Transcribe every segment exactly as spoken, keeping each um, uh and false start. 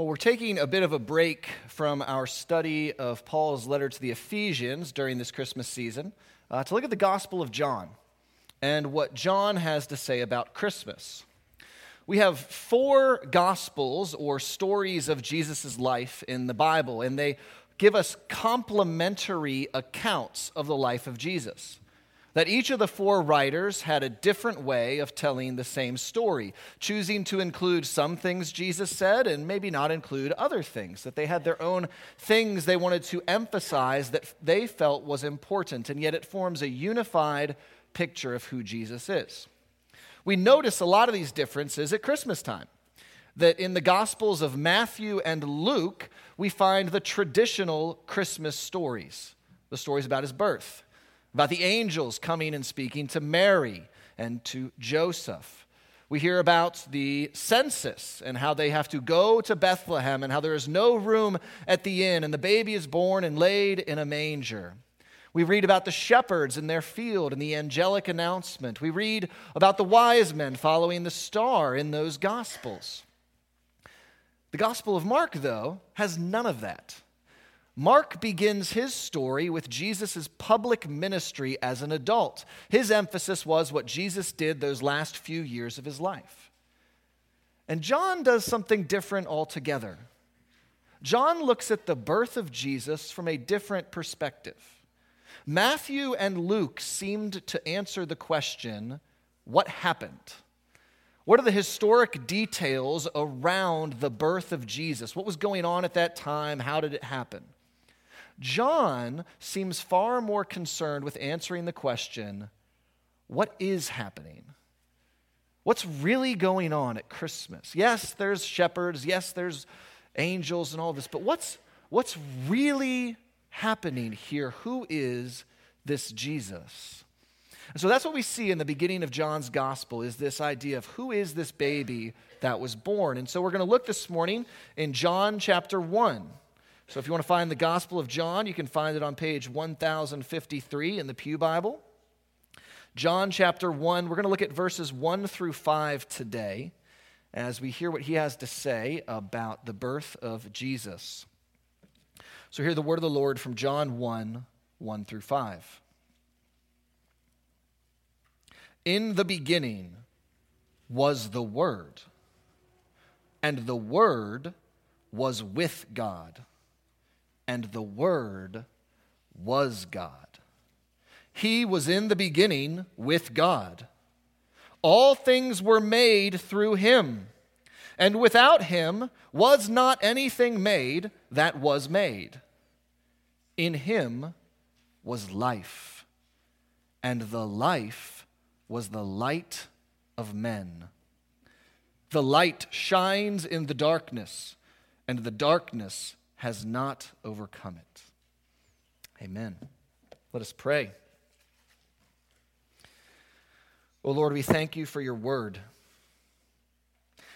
Well, we're taking a bit of a break from our study of Paul's letter to the Ephesians during this Christmas season uh, to look at the Gospel of John and what John has to say about Christmas. We have four Gospels or stories of Jesus' life in the Bible, and they give us complementary accounts of the life of Jesus. That each of the four writers had a different way of telling the same story, choosing to include some things Jesus said and maybe not include other things, that they had their own things they wanted to emphasize that they felt was important, and yet it forms a unified picture of who Jesus is. We notice a lot of these differences at Christmas time, that in the Gospels of Matthew and Luke, we find the traditional Christmas stories, the stories about his birth, about the angels coming and speaking to Mary and to Joseph. We hear about the census and how they have to go to Bethlehem and how there is no room at the inn and the baby is born and laid in a manger. We read about the shepherds in their field and the angelic announcement. We read about the wise men following the star in those Gospels. The Gospel of Mark, though, has none of that. Mark begins his story with Jesus' public ministry as an adult. His emphasis was what Jesus did those last few years of his life. And John does something different altogether. John looks at the birth of Jesus from a different perspective. Matthew and Luke seemed to answer the question, what happened? What are the historic details around the birth of Jesus? What was going on at that time? How did it happen? John seems far more concerned with answering the question, what is happening? What's really going on at Christmas? Yes, there's shepherds. Yes, there's angels and all this. But what's, what's really happening here? Who is this Jesus? And so that's what we see in the beginning of John's gospel, is this idea of who is this baby that was born. And so we're going to look this morning in John chapter one. So if you want to find the Gospel of John, you can find it on page one thousand fifty-three in the Pew Bible. John chapter one, we're going to look at verses one through five today as we hear what he has to say about the birth of Jesus. So hear the word of the Lord from John one, one through five. In the beginning was the Word, and the Word was with God. And the Word was God. He was in the beginning with God. All things were made through him, and without him was not anything made that was made. In him was life, and the life was the light of men. The light shines in the darkness, and the darkness has not overcome it. Amen. Let us pray. Oh Lord, we thank you for your word.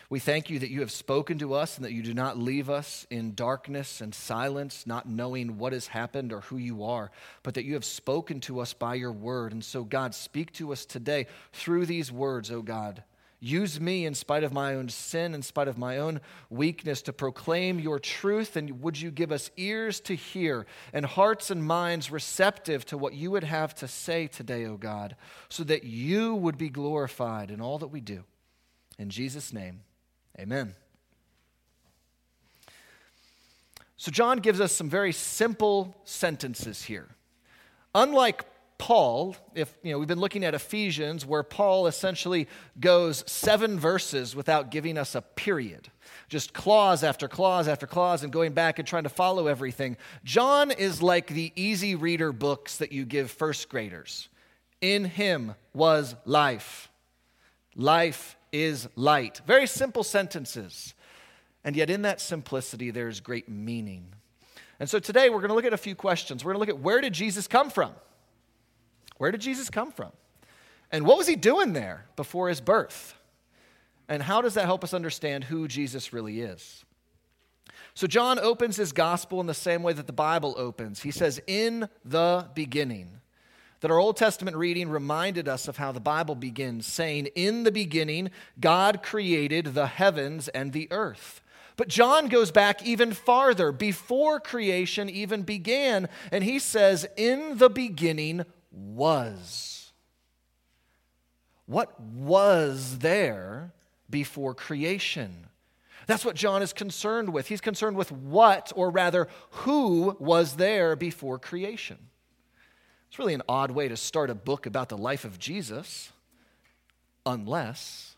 We thank you that you have spoken to us and that you do not leave us in darkness and silence, not knowing what has happened or who you are, but that you have spoken to us by your word. And so, God, speak to us today through these words, oh God. Use me in spite of my own sin, in spite of my own weakness, to proclaim your truth. And would you give us ears to hear and hearts and minds receptive to what you would have to say today, O God, so that you would be glorified in all that we do. In Jesus' name, amen. So John gives us some very simple sentences here. Unlike Paul, if you know, we've been looking at Ephesians, where Paul essentially goes seven verses without giving us a period, just clause after clause after clause and going back and trying to follow everything. John is like the easy reader books that you give first graders. In him was life. Life is light. Very simple sentences. And yet in that simplicity, there's great meaning. And so today we're going to look at a few questions. We're going to look at, where did Jesus come from? Where did Jesus come from? And what was he doing there before his birth? And how does that help us understand who Jesus really is? So John opens his gospel in the same way that the Bible opens. He says, in the beginning. That our Old Testament reading reminded us of how the Bible begins, saying, in the beginning, God created the heavens and the earth. But John goes back even farther, before creation even began, and he says, in the beginning was. What was there before creation? That's what John is concerned with. He's concerned with what, or rather, who was there before creation. It's really an odd way to start a book about the life of Jesus, unless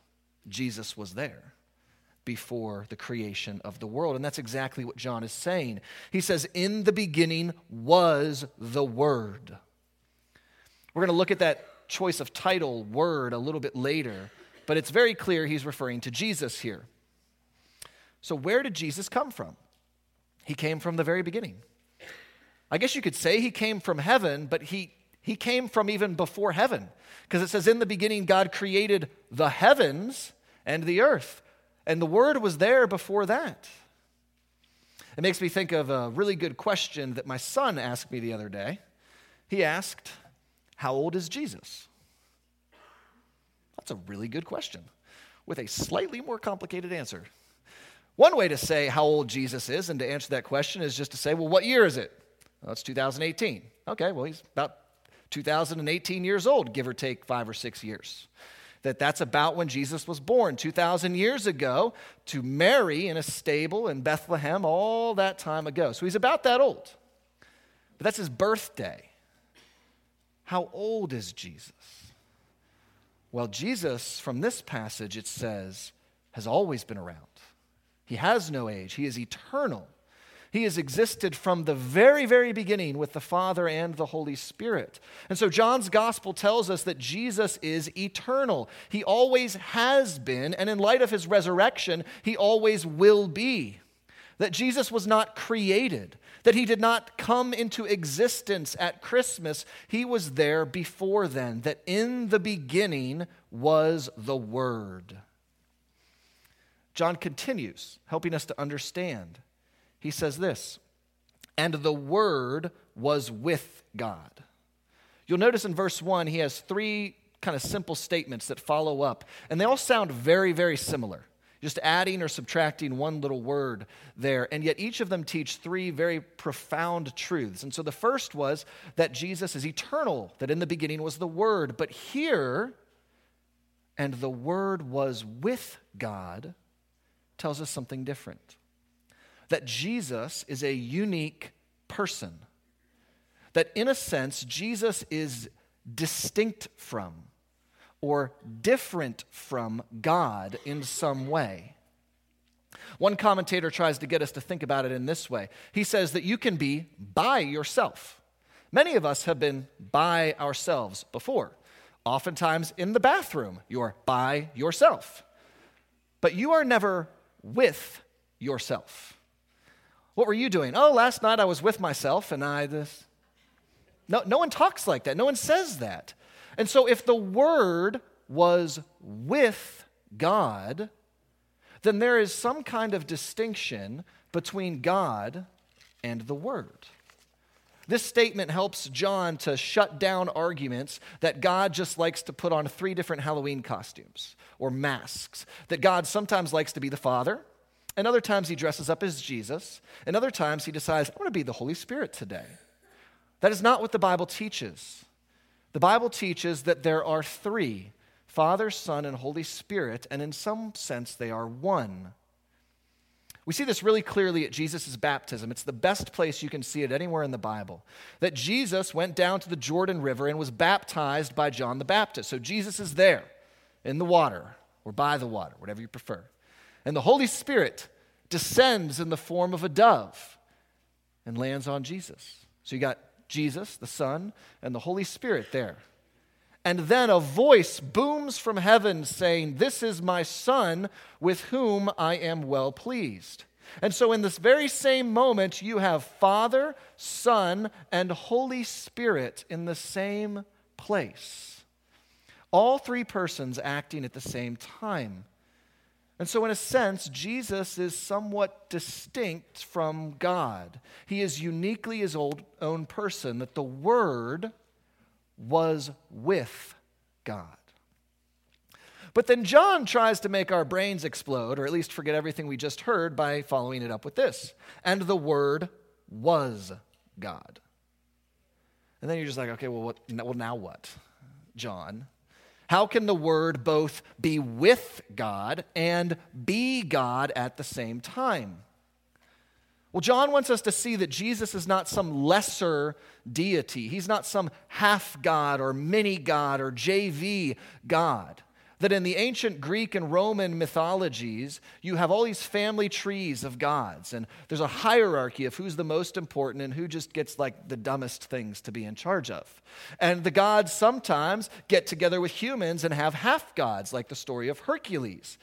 Jesus was there before the creation of the world. And that's exactly what John is saying. He says, in the beginning was the Word. We're going to look at that choice of title, Word, a little bit later, but it's very clear he's referring to Jesus here. So where did Jesus come from? He came from the very beginning. I guess you could say he came from heaven, but he, he came from even before heaven, because it says, in the beginning God created the heavens and the earth, and the Word was there before that. It makes me think of a really good question that my son asked me the other day. He asked, how old is Jesus? That's a really good question with a slightly more complicated answer. One way to say how old Jesus is and to answer that question is just to say, well, what year is it? Well, it's two thousand eighteen. Okay, well, he's about two thousand eighteen years old, give or take five or six years. That that's about when Jesus was born, two thousand years ago, to Mary in a stable in Bethlehem all that time ago. So he's about that old. But that's his birthday. How old is Jesus? Well, Jesus, from this passage, it says, has always been around. He has no age. He is eternal. He has existed from the very, very beginning with the Father and the Holy Spirit. And so John's gospel tells us that Jesus is eternal. He always has been, and in light of his resurrection, he always will be. That Jesus was not created, that he did not come into existence at Christmas. He was there before then, that in the beginning was the Word. John continues, helping us to understand. He says this, and the Word was with God. You'll notice in verse one, he has three kind of simple statements that follow up, and they all sound very, very similar, just adding or subtracting one little word there, and yet each of them teach three very profound truths. And so the first was that Jesus is eternal, that in the beginning was the Word, but here, and the Word was with God, tells us something different. That Jesus is a unique person. That in a sense, Jesus is distinct from or different from God in some way. One commentator tries to get us to think about it in this way. He says that you can be by yourself. Many of us have been by ourselves before. Oftentimes in the bathroom, you're by yourself. But you are never with yourself. What were you doing? Oh, last night I was with myself and I this. No, no one talks like that. No one says that. And so if the Word was with God, then there is some kind of distinction between God and the Word. This statement helps John to shut down arguments that God just likes to put on three different Halloween costumes or masks, that God sometimes likes to be the Father, and other times he dresses up as Jesus, and other times he decides, I want to be the Holy Spirit today. That is not what the Bible teaches. The Bible teaches that there are three, Father, Son, and Holy Spirit, and in some sense they are one. We see this really clearly at Jesus' baptism. It's the best place you can see it anywhere in the Bible. That Jesus went down to the Jordan River and was baptized by John the Baptist. So Jesus is there in the water or by the water, whatever you prefer. And the Holy Spirit descends in the form of a dove and lands on Jesus. So you got Jesus, the Son, and the Holy Spirit there. And then a voice booms from heaven saying, this is my Son with whom I am well pleased. And so in this very same moment, you have Father, Son, and Holy Spirit in the same place. All three persons acting at the same time. And so in a sense, Jesus is somewhat distinct from God. He is uniquely his own person, that the Word was with God. But then John tries to make our brains explode, or at least forget everything we just heard, by following it up with this. And the Word was God. And then you're just like, okay, well, what, well now what, John? How can the Word both be with God and be God at the same time? Well, John wants us to see that Jesus is not some lesser deity. He's not some half-God or mini-God or J V God. That in the ancient Greek and Roman mythologies, you have all these family trees of gods, and there's a hierarchy of who's the most important and who just gets like the dumbest things to be in charge of. And the gods sometimes get together with humans and have half-gods, like the story of Hercules.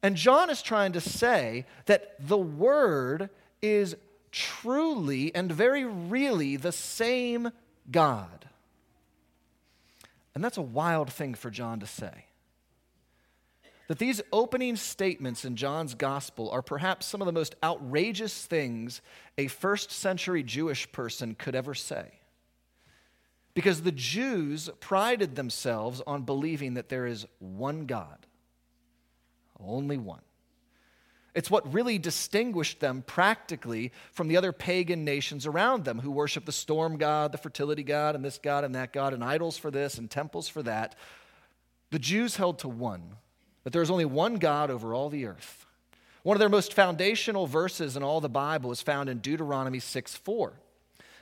And John is trying to say that the Word is truly and very really the same God. And that's a wild thing for John to say. That these opening statements in John's gospel are perhaps some of the most outrageous things a first century Jewish person could ever say. Because the Jews prided themselves on believing that there is one God, only one. It's what really distinguished them practically from the other pagan nations around them who worship the storm god, the fertility god, and this god and that god, and idols for this and temples for that. The Jews held to one, that there is only one God over all the earth. One of their most foundational verses in all the Bible is found in Deuteronomy six four.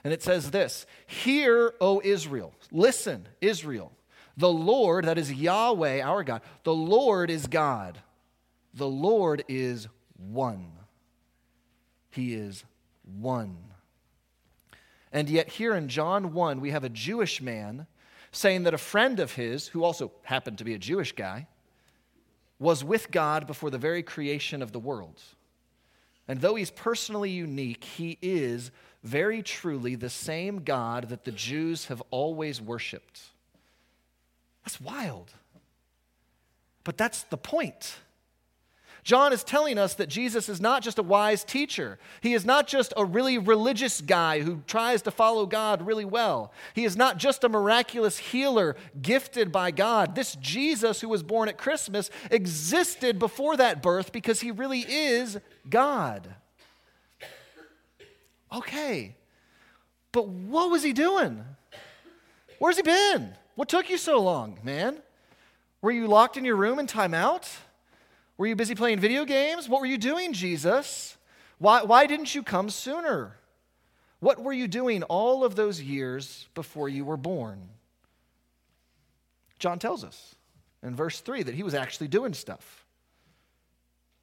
And it says this, "Hear, O Israel, listen, Israel, the Lord," that is Yahweh, our God, "the Lord is God. The Lord is one. He is one." And yet here in John one, we have a Jewish man saying that a friend of his, who also happened to be a Jewish guy, was with God before the very creation of the world. And though he's personally unique, he is very truly the same God that the Jews have always worshipped. That's wild. But that's the point. John is telling us that Jesus is not just a wise teacher. He is not just a really religious guy who tries to follow God really well. He is not just a miraculous healer gifted by God. This Jesus who was born at Christmas existed before that birth because he really is God. Okay, but what was he doing? Where's he been? What took you so long, man? Were you locked in your room in timeout? Were you busy playing video games? What were you doing, Jesus? Why, why didn't you come sooner? What were you doing all of those years before you were born? John tells us in verse three that he was actually doing stuff.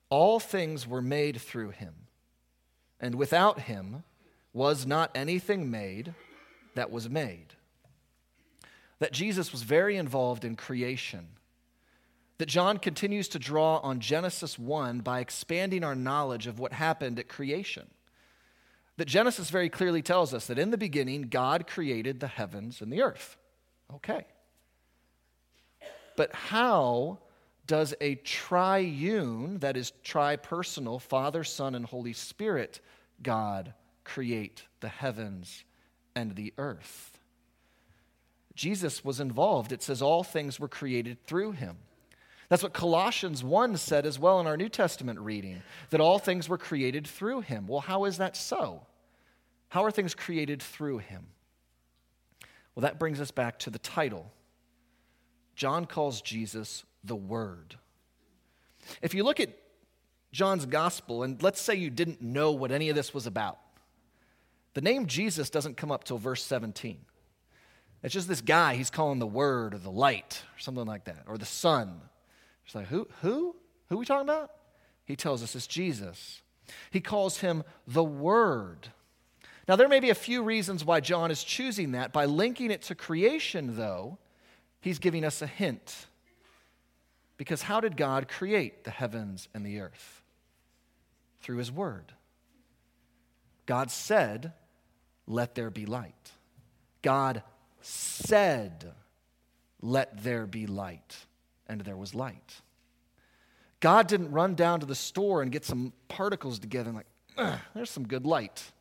All things were made through him, and without him was not anything made that was made. That Jesus was very involved in creation. That John continues to draw on Genesis one by expanding our knowledge of what happened at creation. That Genesis very clearly tells us that in the beginning, God created the heavens and the earth. Okay. But how does a triune, that is tri-personal, Father, Son, and Holy Spirit, God create the heavens and the earth? Jesus was involved. It says all things were created through him. That's what Colossians one said as well in our New Testament reading, that all things were created through him. Well, how is that so? How are things created through him? Well, that brings us back to the title. John calls Jesus the Word. If you look at John's gospel, and let's say you didn't know what any of this was about, the name Jesus doesn't come up till verse seventeen. It's just this guy he's calling the Word or the Light or something like that, or the Son. It's like, who, who, who are we talking about? He tells us it's Jesus. He calls him the Word. Now, there may be a few reasons why John is choosing that. By linking it to creation, though, he's giving us a hint. Because how did God create the heavens and the earth? Through his Word. God said, "Let there be light." God said, "Let there be light." And there was light. God didn't run down to the store and get some particles together and like, there's some good light.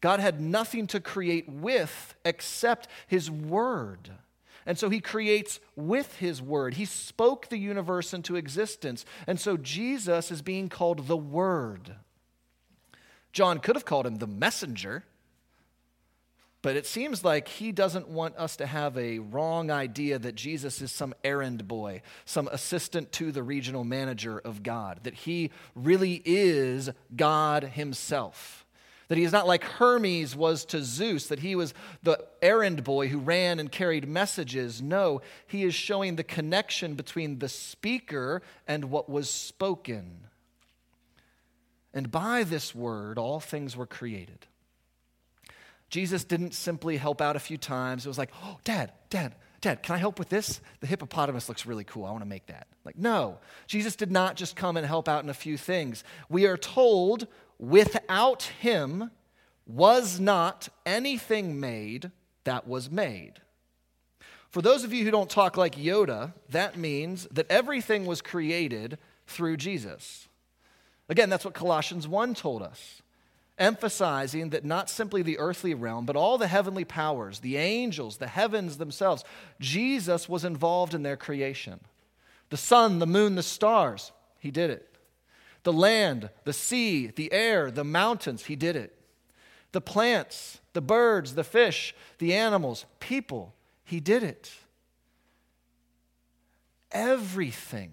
God had nothing to create with except his Word. And so he creates with his word. He spoke the universe into existence. And so Jesus is being called the Word. John could have called him the messenger, but it seems like he doesn't want us to have a wrong idea that Jesus is some errand boy, some assistant to the regional manager of God, that he really is God himself, that he is not like Hermes was to Zeus, that he was the errand boy who ran and carried messages. No, he is showing the connection between the speaker and what was spoken. And by this word, all things were created. Jesus didn't simply help out a few times. It was like, oh, Dad, Dad, Dad, can I help with this? The hippopotamus looks really cool. I want to make that. Like, no, Jesus did not just come and help out in a few things. We are told without him was not anything made that was made. For those of you who don't talk like Yoda, that means that everything was created through Jesus. Again, that's what Colossians one told us, emphasizing that not simply the earthly realm, but all the heavenly powers, the angels, the heavens themselves, Jesus was involved in their creation. The sun, the moon, the stars, he did it. The land, the sea, the air, the mountains, he did it. The plants, the birds, the fish, the animals, people, he did it. Everything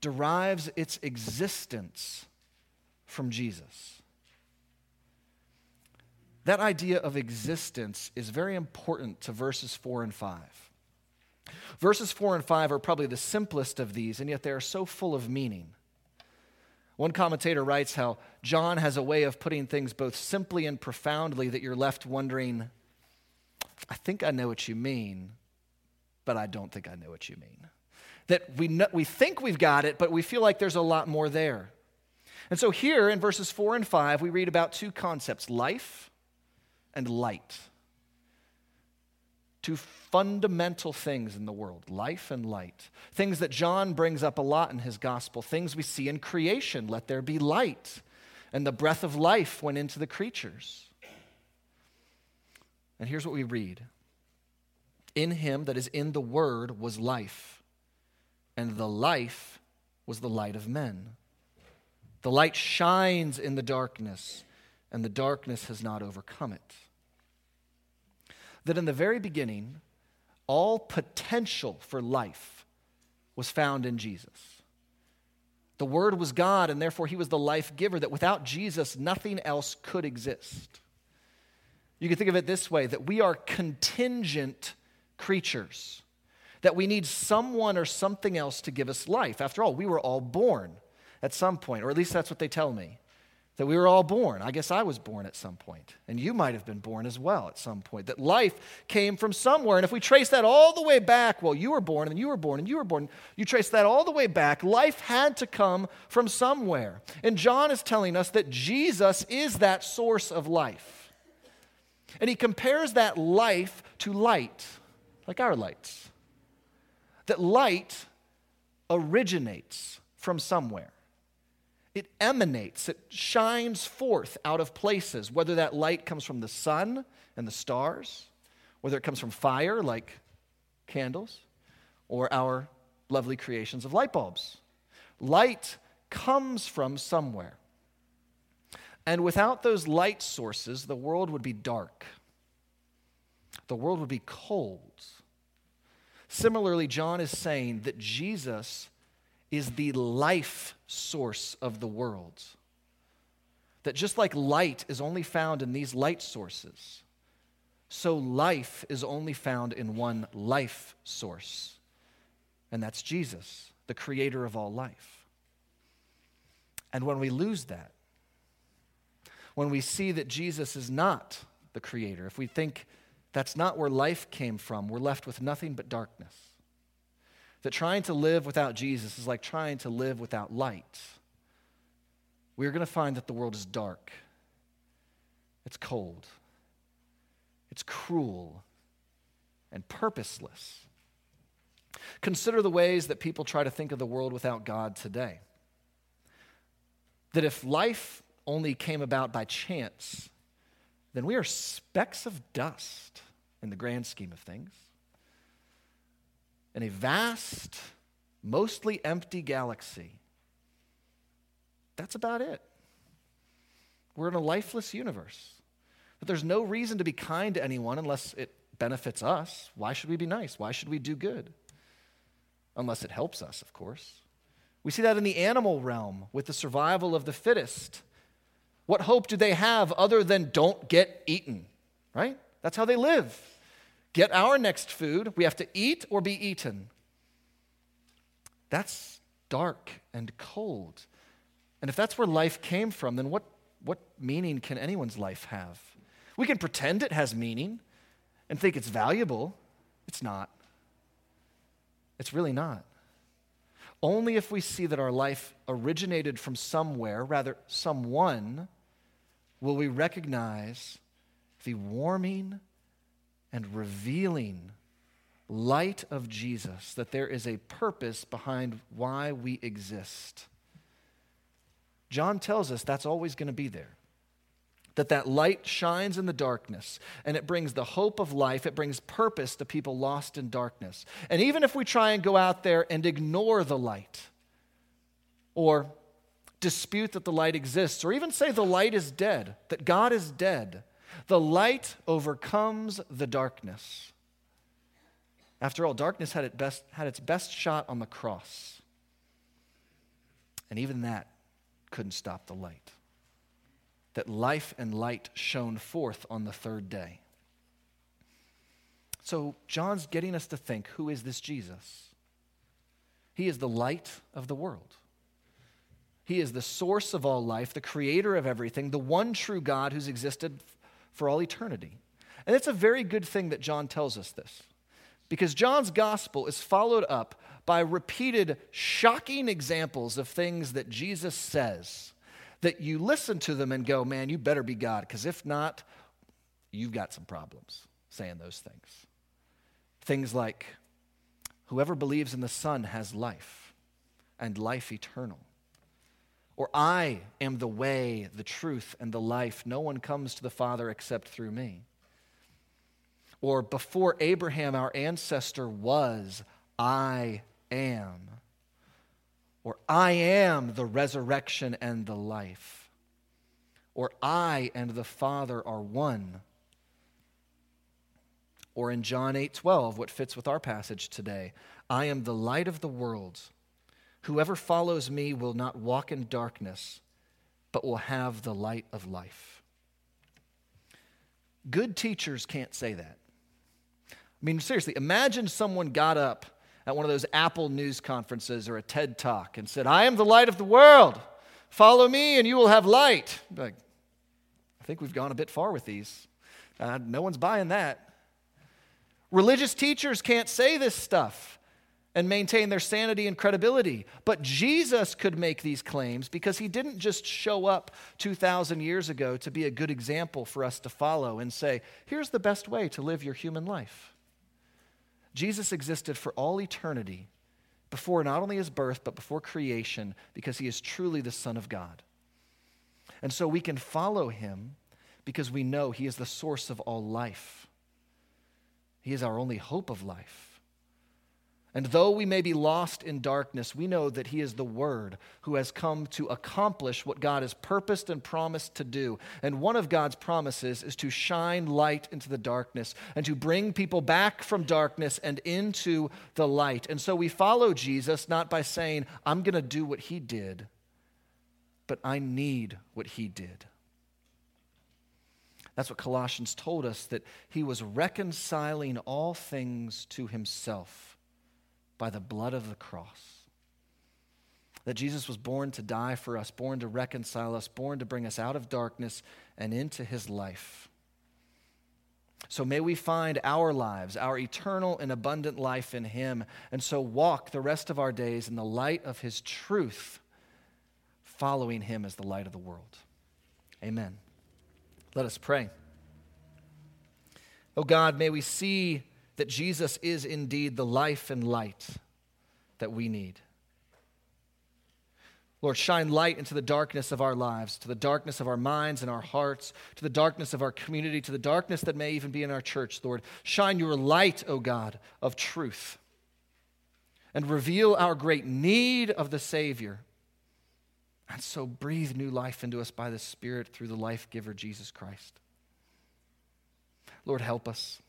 derives its existence from Jesus. That idea of existence is very important to verses four and five. Verses four and five are probably the simplest of these, and yet they are so full of meaning. One commentator writes how John has a way of putting things both simply and profoundly that you're left wondering, I think I know what you mean, but I don't think I know what you mean. That we know, we think we've got it, but we feel like there's a lot more there. And so here in verses four and five, we read about two concepts, life and light. Two fundamental things in the world, life and light. Things that John brings up a lot in his gospel, things we see in creation, let there be light. And the breath of life went into the creatures. And here's what we read. In him, that is in the Word, was life. And the life was the light of men. The light shines in the darkness, and the darkness has not overcome it. That in the very beginning, all potential for life was found in Jesus. The Word was God, and therefore he was the life giver, that without Jesus, nothing else could exist. You can think of it this way, that we are contingent creatures, that we need someone or something else to give us life. After all, we were all born at some point, or at least that's what they tell me, that we were all born. I guess I was born at some point, and you might have been born as well at some point, that life came from somewhere. And if we trace that all the way back, well, you were born, and you were born, and you were born, you trace that all the way back, life had to come from somewhere. And John is telling us that Jesus is that source of life. And he compares that life to light, like our lights. That light originates from somewhere. It emanates, it shines forth out of places, whether that light comes from the sun and the stars, whether it comes from fire like candles, or our lovely creations of light bulbs. Light comes from somewhere. And without those light sources, the world would be dark. The world would be cold. Similarly, John is saying that Jesus is the life source of the world. That just like light is only found in these light sources, so life is only found in one life source. And that's Jesus, the creator of all life. And when we lose that, when we see that Jesus is not the creator, if we think that's not where life came from, we're left with nothing but darkness. That trying to live without Jesus is like trying to live without light. We're going to find that the world is dark. It's cold. It's cruel and purposeless. Consider the ways that people try to think of the world without God today. That if life only came about by chance, then we are specks of dust in the grand scheme of things. in a vast, mostly empty galaxy. That's about it. We're in a lifeless universe. But there's no reason to be kind to anyone unless it benefits us. Why should we be nice? Why should we do good? Unless it helps us, of course. We see that in the animal realm with the survival of the fittest. What hope do they have other than don't get eaten, right? That's how they live. Get our next food. We have to eat or be eaten. That's dark and cold. And if that's where life came from, then what, what meaning can anyone's life have? We can pretend it has meaning and think it's valuable. It's not. It's really not. Only if we see that our life originated from somewhere, rather someone, will we recognize the warming and revealing light of Jesus, that there is a purpose behind why we exist. John tells us that's always going to be there. That that light shines in the darkness, and it brings the hope of life, it brings purpose to people lost in darkness. And even if we try and go out there and ignore the light, or dispute that the light exists, or even say the light is dead, that God is dead, the light overcomes the darkness. After all, darkness had, it best, had its best shot on the cross. And even that couldn't stop the light. That life and light shone forth on the third day. So John's getting us to think, who is this Jesus? He is the light of the world. He is the source of all life, the creator of everything, the one true God who's existed for all eternity. And it's a very good thing that John tells us this, because John's gospel is followed up by repeated shocking examples of things that Jesus says, that you listen to them and go, man, you better be God, because if not, you've got some problems saying those things. Things like, whoever believes in the Son has life, and life eternal. Or, I am the way, the truth, and the life. No one comes to the Father except through me. Or, before Abraham, our ancestor, was, I am. Or, I am the resurrection and the life. Or, I and the Father are one. Or in John eight twelve, what fits with our passage today, I am the light of the world. Whoever follows me will not walk in darkness, but will have the light of life. Good teachers can't say that. I mean, seriously, imagine someone got up at one of those Apple news conferences or a TED Talk and said, I am the light of the world. Follow me and you will have light. Like, I think we've gone a bit far with these. Uh, no one's buying that. Religious teachers can't say this stuff and maintain their sanity and credibility. But Jesus could make these claims because he didn't just show up two thousand years ago to be a good example for us to follow and say, here's the best way to live your human life. Jesus existed for all eternity, before not only his birth, but before creation, because he is truly the Son of God. And so we can follow him because we know he is the source of all life. He is our only hope of life. And though we may be lost in darkness, we know that he is the Word who has come to accomplish what God has purposed and promised to do. And one of God's promises is to shine light into the darkness and to bring people back from darkness and into the light. And so we follow Jesus not by saying, I'm going to do what he did, but I need what he did. That's what Colossians told us, that he was reconciling all things to himself by the blood of the cross. That Jesus was born to die for us, born to reconcile us, born to bring us out of darkness and into his life. So may we find our lives, our eternal and abundant life in him, and so walk the rest of our days in the light of his truth, following him as the light of the world. Amen. Let us pray. Oh God, may we see that Jesus is indeed the life and light that we need. Lord, shine light into the darkness of our lives, to the darkness of our minds and our hearts, to the darkness of our community, to the darkness that may even be in our church, Lord. Shine your light, O God, of truth. and reveal our great need of the Savior. And so breathe new life into us by the Spirit through the life giver, Jesus Christ. Lord, help us.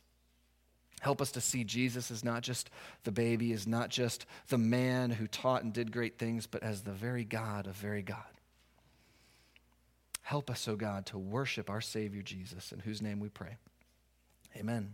Help us to see Jesus as not just the baby, as not just the man who taught and did great things, but as the very God of very God. Help us, O God, to worship our Savior Jesus, in whose name we pray. Amen.